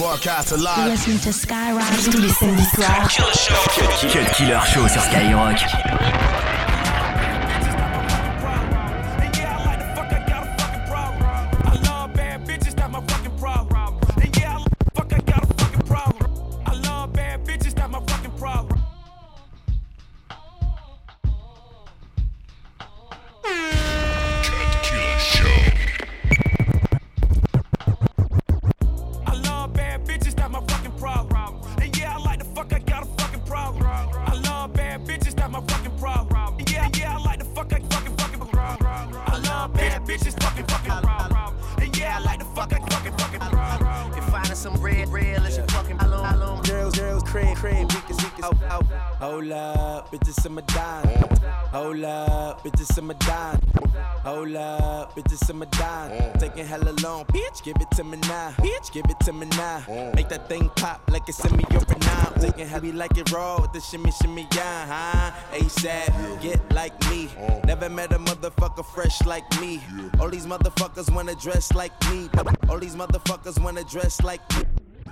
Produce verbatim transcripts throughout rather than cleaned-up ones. Broadcast alive. Listen to Skyrock. Tous les samedis soirs. Cut Killer Show sur Skyrock. Give it to me now, bitch. Give it to me now. Mm. Make that thing pop like it's in me or a now. Thinking how we like it raw with the shimmy shimmy yeah, huh? ASAP, get like me. Mm. Never met a motherfucker fresh like me. Yeah. All these motherfuckers wanna dress like me. All these motherfuckers wanna dress like me.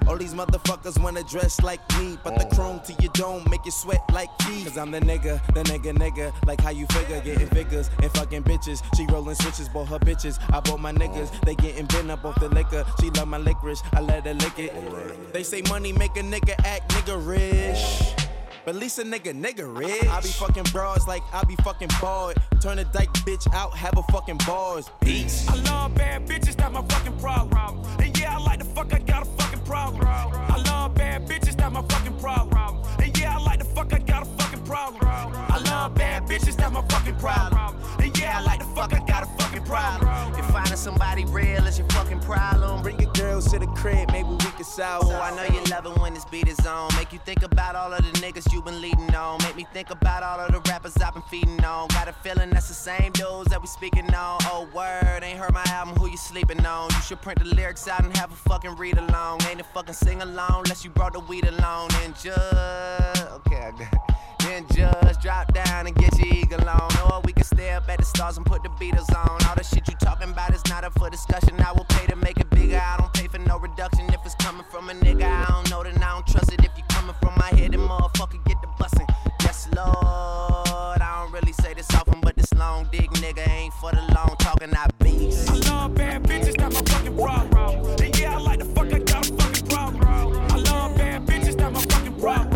All these motherfuckers wanna dress like me, but the chrome to your dome make you sweat like me. Cause I'm the nigga, the nigga, nigga, like how you figure, getting figures and fucking bitches. She rolling switches, bought her bitches, I bought my niggas. They getting bent up off the liquor, she love my licorice, I let her lick it. They say money make a nigga act niggerish, but at least a nigga, nigga rich. I be fucking bras like I be fucking bald. Turn a dyke bitch out, have a fucking bars, beats. I love bad bitches, that's my fucking problem. And yeah, I like the fuck, I got a fucking problem. I love bad bitches, that's my fucking problem. And yeah, I like the fuck, I got a fucking problem. I love bad bitches, that's my fucking problem. And yeah, I like the fuck, I got a fucking problem. If finding somebody real is your fucking problem, bring your girls to the crib, maybe we can solve. Oh, I know you love it when this beat is on. Make you think about all of the niggas you been leading on. Make me think about all of the rappers I've been feeding on. Got a feeling that's the same dudes that we speaking on. Oh, word, ain't heard my album, who you sleeping on? You should print the lyrics out and have a fucking read along. Ain't a fucking sing along unless you brought the weed along. Then just, okay, I got it. Then just drop down and get your eagle on. Or we can stay up at the stars and put the Beatles on. All the shit you talking about is not up for discussion. I will pay to make it bigger, I don't pay for no reduction. If it's coming from a nigga, I don't know, then I don't trust it. If you coming from my head, then motherfucker get the bussin'. Yes, Lord, I don't really say this often, but this long dick nigga ain't for the long talking, I beast. I love bad bitches, that's my fucking problem. And yeah, I like the fuck, I got a fucking problem. I love bad bitches, that's my fucking problem.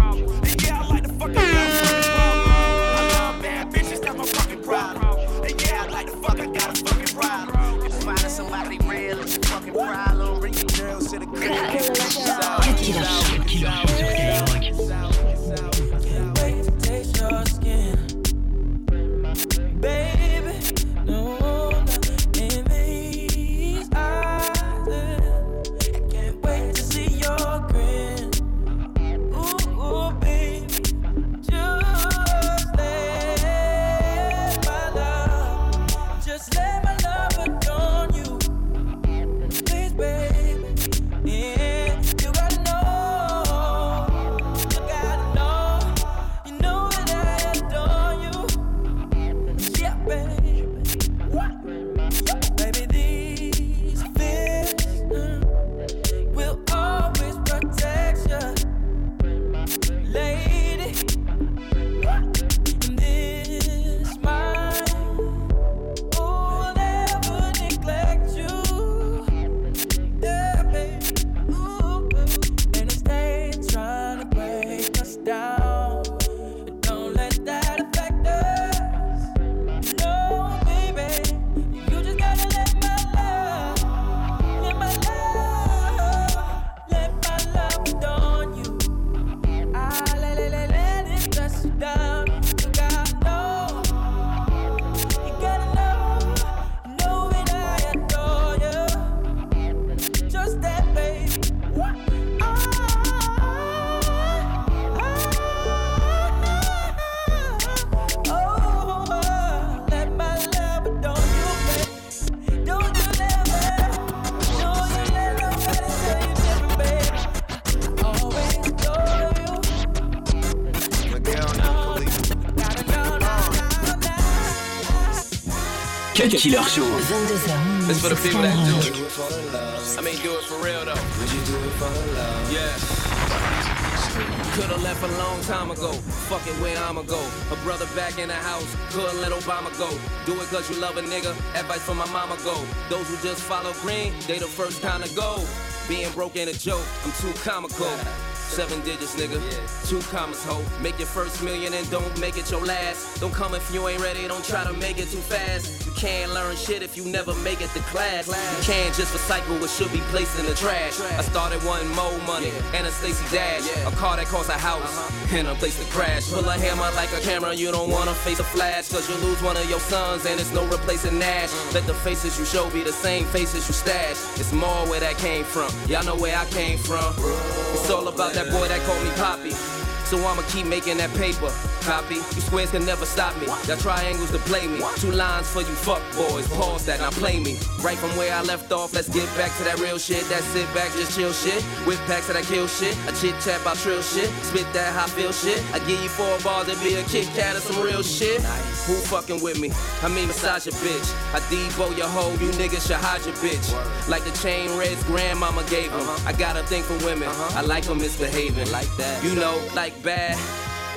Cut Killer Show, vingt-deux heures. It's for the people that do it. I mean, do it for real though. Would you do it for love? Yeah. Coulda left a long time ago. Fuck it, where I'ma go? A brother back in the house. Coulda let Obama go. Do it 'cause you love a nigga. Advice from my mama go. Those who just follow green, they the first kind to go. Being broke ain't a joke. I'm too comical. Seven digits, nigga. Yeah. Two commas, ho. Make your first million and don't make it your last. Don't come if you ain't ready. Don't try to make it too fast. You can't learn shit if you never make it to class. class. You can't just recycle what should be placed in the trash. trash. I started wanting more money yeah. and a Stacy Dash. Yeah. A car that costs a house uh-huh. and a place to crash. Pull a hammer like a camera. You don't want to face a flash. Cause you lose one of your sons and it's no replacing Nash. Mm. Let the faces you show be the same faces you stash. It's more where that came from. Y'all know where I came from. It's all about that. That boy that called me Poppy, so I'ma keep making that paper, copy. You squares can never stop me, y'all triangles to play me. Two lines for you fuck boys, pause that, now play me. Right from where I left off, let's get back to that real shit. That sit back, just chill shit. Whip packs that I kill shit. I chit chat about trill shit. Spit that high feel shit. I give you four bars, it be a Kit Kat or some real shit. Nice. Who fucking with me? I mean massage your bitch. I debo your hoe, you niggas should hide your bitch. Word. Like the chain Red's grandmama gave him. Uh-huh. I got a thing for women. Uh-huh. I like them misbehaving like that. You know, like bad.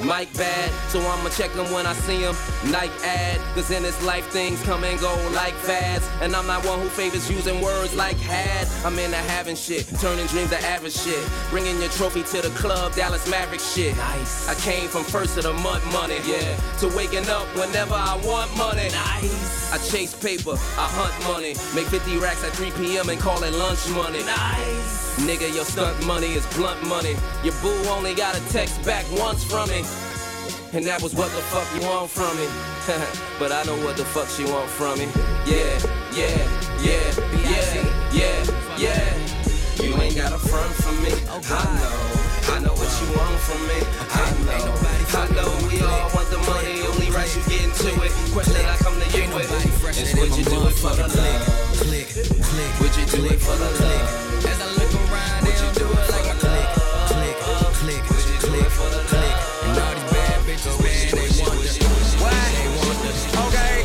Mike bad, so I'ma check him when I see him. Nike ad, cause in this life things come and go like fads. And I'm not one who favors using words like had. I'm into having shit, turning dreams to average shit. Bringing your trophy to the club, Dallas Maverick shit. Nice. I came from first of the month money, yeah. To waking up whenever I want money. Nice. I chase paper, I hunt money. Make fifty racks at three p m and call it lunch money. Nice. Nigga, your stunt money is blunt money. Your boo only got a text back once from me. And that was what the fuck you want from me. But I know what the fuck she want from me. Yeah, yeah, yeah, yeah, yeah, yeah. You ain't got a front from me. I know, I know what you want from me. I know, I know we all want the money. Only right you get into it. Question I come to you with is would you do it for the love? Click, click. Would you do it for the love? As I look around, would you do it like a click, click, click? Would you do it for the click? And all these bad bitches, man, they want this. Why? They want this. Okay.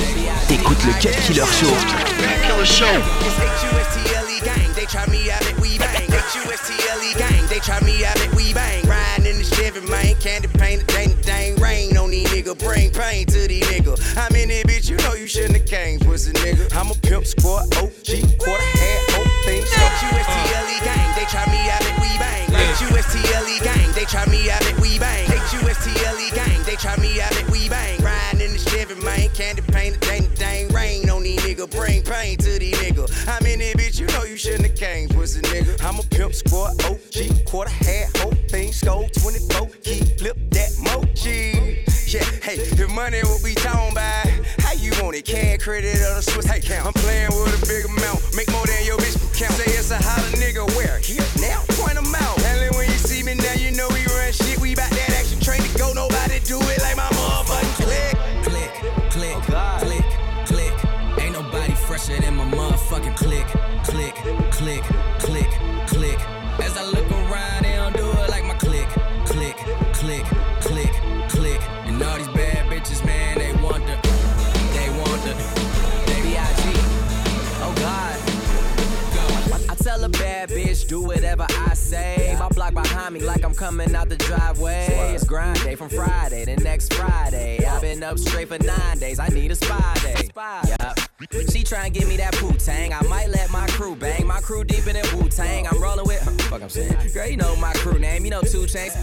Écoute le CUT KILLER Show. CUT KILLER Show. It's H U S T L E gang. They try me out, we bang. H U S T L E gang. They try me out, we bang. Riding in the Chevy, man. Candy paint, dang, dang, rain on these niggas. Bring pain to these niggas. How many bitch you know you shouldn't have came, pussy nigga? I'm a pimp squad, O G, quarter hat, O thing. H U S T L E gang. They try me out, we bang. H U S T L E gang. They try me out, we bang. H U S T L E gang. They try me out, we bang. Riding in the Chevy, man. Candy paint, dang, dang, rain on these niggas. Bring pain to these niggas. How many bitch you know you shouldn't have came, pussy nigga? I'm a pimp squad, O G, quarter hat, whole thing, skull, twenty-four, key, flip that mochi. Yeah, hey, the money will be talking by. How you want it? Can credit or the Swiss? Hey, I'm playing with a big amount. Make more than your bitch count. Say it's a holler nigga, where? Here, now, point them out. And then when you see me now, you know we run shit. We bout that action train to go. Nobody do it like my motherfucking click. Click, click, oh click, click. Ain't nobody fresher than my motherfucking click. Click, click, click. Click. As I look around, they don't do it like my click. Click, click, click, click. And all these bad bitches, man, they want the, they want the, they B I G. Oh God. I, I tell a bad bitch, do whatever I say. My block behind me like I'm coming out the driveway. It's grind day from Friday to next Friday. I've been up straight for nine days. I need a spy day. Yep. She tryna give me that Wu-Tang. I might let my crew bang. My crew deeper than Wu-Tang. I'm rolling with her. Fuck I'm saying. Girl, you know my crew name. You know two chains.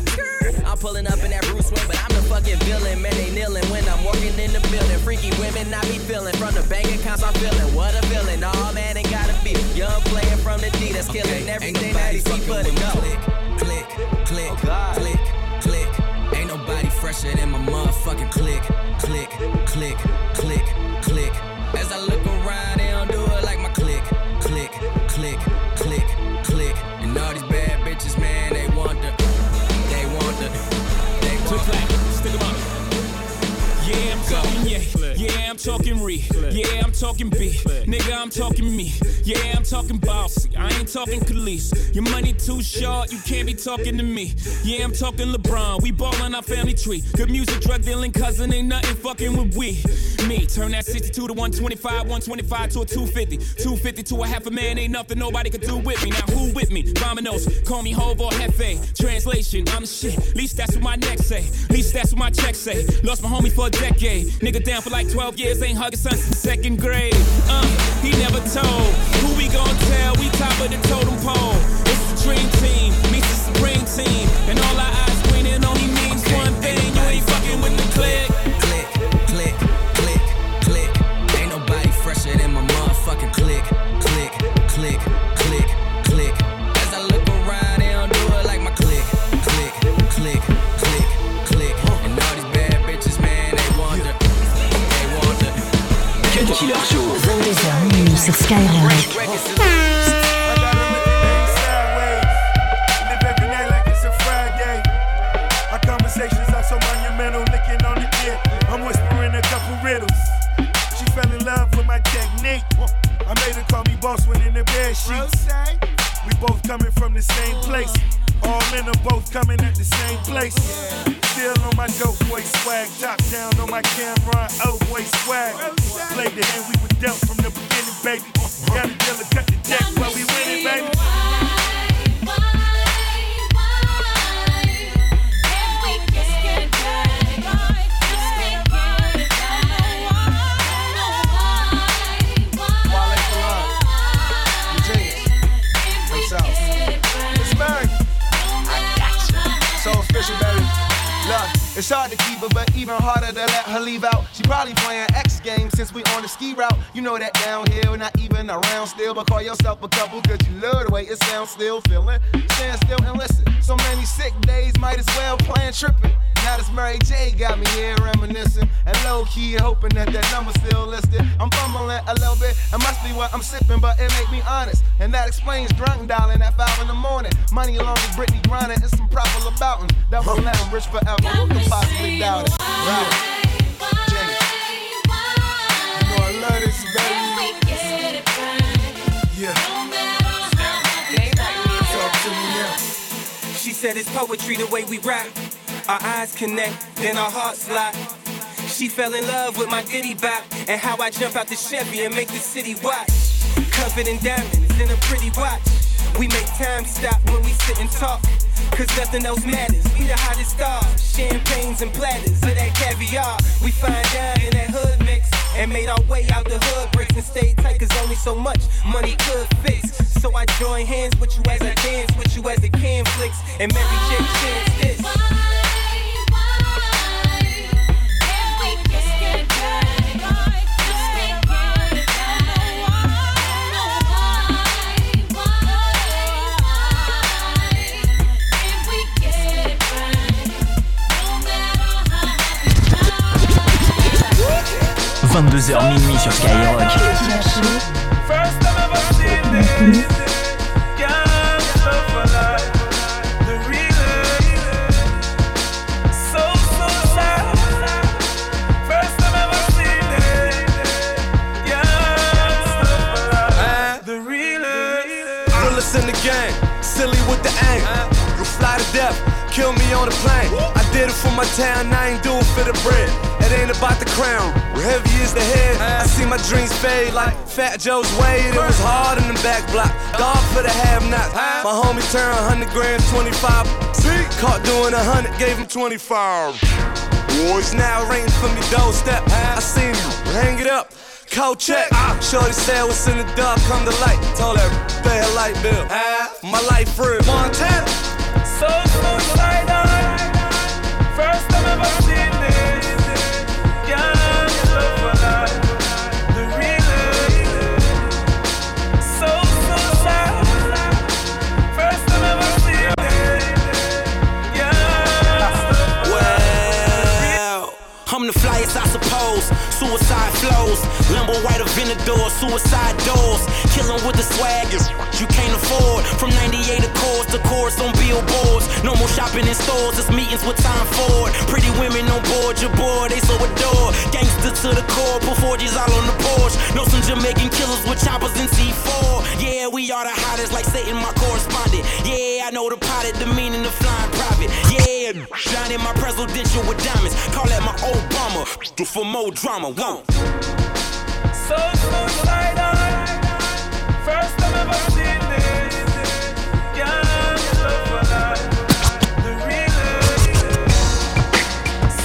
I'm pulling up in that Bruce Wayne, but I'm the fucking villain. Man, they kneeling when I'm walking in the building. Freaky women, I be feeling. From the banging cops, I'm feeling. What a villain. All man ain't gotta feel. Young player from the D that's killing okay. Everything that he see for the go. Click, click, click, oh click, click. Ain't nobody fresher than my motherfucking click. Click, click, click, click. As I look around, they don't do it like my click, click, click, click, click. And all these bad bitches, man, they want the, they want the, they want the. Click, click, stick 'em up. Yeah, I'm coming, yeah, yeah, I'm I'm talking re. Yeah, I'm talking B. Nigga, I'm talking me. Yeah, I'm talking bossy. I ain't talking Khalees. Your money too short, you can't be talking to me. Yeah, I'm talking LeBron. We ballin' our family tree. Good music, drug dealing, cousin ain't nothing fucking with we. Me, turn that sixty-two to one twenty-five, one twenty-five to a two fifty. two fifty to a half a man, ain't nothing nobody could do with me. Now who with me? Domino's, call me Hov or Hefe. Translation, I'm the shit. At least that's what my neck say. At least that's what my check say. Lost my homie for a decade. Nigga down for like twelve years, ain't hugging son since second grade. Uh, he never told. Who we gon' tell? We top of the totem pole. It's the dream team, meets the supreme team. And all our eyes greenin' only means one thing. You ain't fucking with the click. Click, click, click, click. Ain't nobody fresher than my motherfucking click. Click, click, click, click. As I look around, they don't do it like my click. Click, click, click, click. And all these bad bitches, man, they wonder. They wonder. Cut Killer Show. Sur Skyrock. I made her call me boss when in the bed sheets. We both coming from the same place. All men are both coming at the same place. Still on my dope boy swag. Top down on my Cameron old boy swag. Played the hand we were dealt from the beginning, baby. Got a deal to cut the deck while we winning, baby. It's hard to keep her, but even harder to let her leave out. She probably playing X games since we on the ski route. You know that downhill, not even around still. But call yourself a couple, cause you love the way it sounds still. Feeling, stand still and listen. So many sick days, might as well plan tripping. Now this Mary J got me here reminiscing. And low-key hoping that that number's still listed. I'm fumbling a little bit, it must be what I'm sipping, but it make me honest. And that explains drunk dialing at five in the morning. Money along with Britney grinding, it's some proper LeBoutin'. That won't let him rich forever. Who can possibly doubt it? Right. She said it's poetry the way we rap. Our eyes connect, then our hearts lock. She fell in love with my ditty bop and how I jump out the Chevy and make the city watch. Covered in diamonds in a pretty watch. We make time stop when we sit and talk. Cause nothing else matters, we the hottest stars. Champagnes and platters of that caviar. We fine dine in that hood mix and made our way out the hood bricks and stayed tight cause only so much money could fix. So I join hands with you as I dance with you as it can flicks. And Mary J chants this. vingt-deux heures minuit sur Skyrock. Realest in the game, silly with the aim. You fly to death, kill me on the plane. I did it for my town, I ain't do it for the bread. It ain't about the crown, heavy is the head. I see my dreams fade like Fat Joe's weight. It was hard in the back block, dog for the have-nots. My homie turned one hundred grand, twenty-five. Caught doing one hundred, gave him twenty-five. Boys now rain from your doorstep. I seen you, hang it up, coat check. Shorty said what's in the dark, come to light. Told her, pay her light bill. My life real. Montana. So close to light on. First time ever seen this. Suicide flows, Lambo white of Venador, suicide doors, killing with the swag you can't afford. From ninety-eight Accords to the chorus on billboards. No more shopping in stores, it's meetings with Tom Ford. Pretty women on board, your boy, they so adored. Gangster to the core, P forty's all on the porch. Know some Jamaican killers with choppers in C four. Yeah, we are the hottest, like Satan, my correspondent. Yeah, I know the potted, the meaning of flying private. Yeah, shining my presidential with diamonds. Call that my Obama, for more drama, won't. So smooth slide on. First time I've ever seen this. Young love for life. The real love.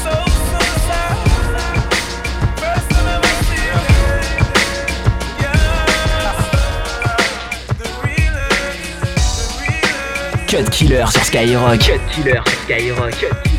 So smooth slide. First time I've ever seen this. Young love. The real love. The real love. Cut Killer sur Skyrock. Cut Killer sur Skyrock. Cut Killer sur Skyrock.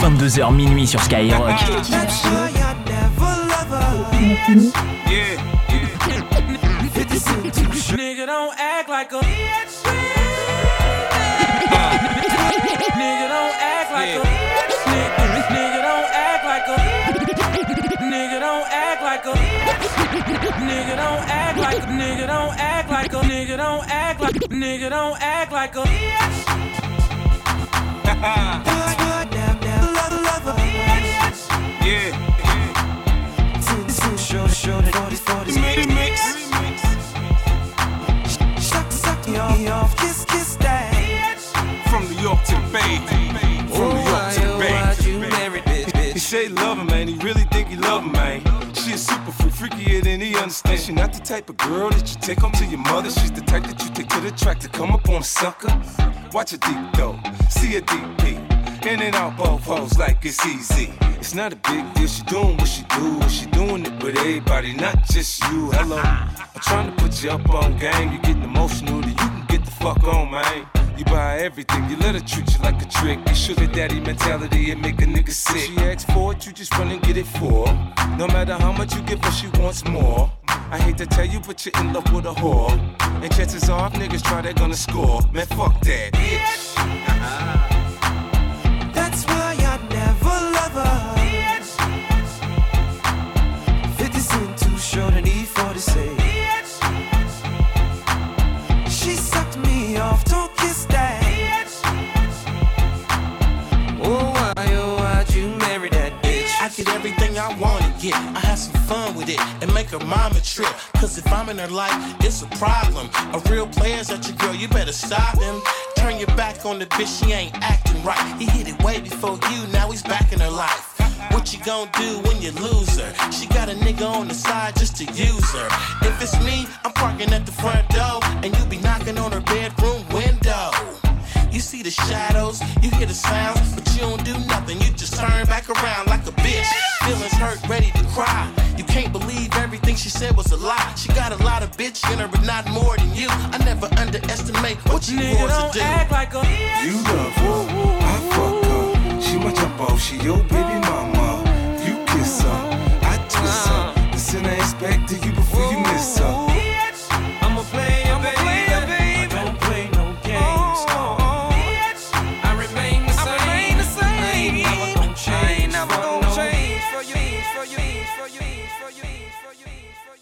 vingt-deux heures minuit sur Skyrock. Nigga don't act like a nigga don't act like a nigga don't act like a nigga don't act like a yeah so show show that all these stories mix suck suck you off kiss kiss that from New York to Bay from New York to Bay he say love him man he really think he love him man. She's super free, freakier than he understands. She's not the type of girl that you take home to your mother. She's the type that you take to the track to come up on sucker. Watch her deep though, see her deep deep. In and out both hoes like it's easy. It's not a big deal, she doing what she do. She doing it with everybody, not just you. Hello, I'm trying to put you up on game. You're getting emotional, then you can get the fuck on, man. You buy everything, you let her treat you like a trick. It's sugar daddy mentality, it make a nigga sick. She asks for it, you just run and get it for her. No matter how much you give her, she wants more. I hate to tell you, but you're in love with a whore. And chances are, if niggas try, they're gonna score. Man, fuck that. Bitch. Uh-huh. That's why I never love her. fifty cent too short, I need forty-six. She sucked me off, don't kiss that. Oh, why, oh, why'd you marry that bitch? I get everything I want to get. I have some fun with it and make her mama trip. Cause if I'm in her life, it's a problem. A real player's at your girl, you better stop him. Turn your back on the bitch, she ain't acting right. He hit it way before you, now he's back in her life. What you gon' do when you lose her? She got a nigga on the side just to use her. If it's me, I'm parking at the front door, and you be knocking on her bedroom window. You see the shadows, you hear the sounds, but you don't do nothing, you just turn back around like a bitch. Feelings hurt, ready to cry. You can't believe everything she said was a lie. She got a lot of bitch in her, but not more than you. I never underestimate what you want to do. Act like a you love her, I fuck her. She my jump off, she your baby mama. I twist her, I expected you before you miss her.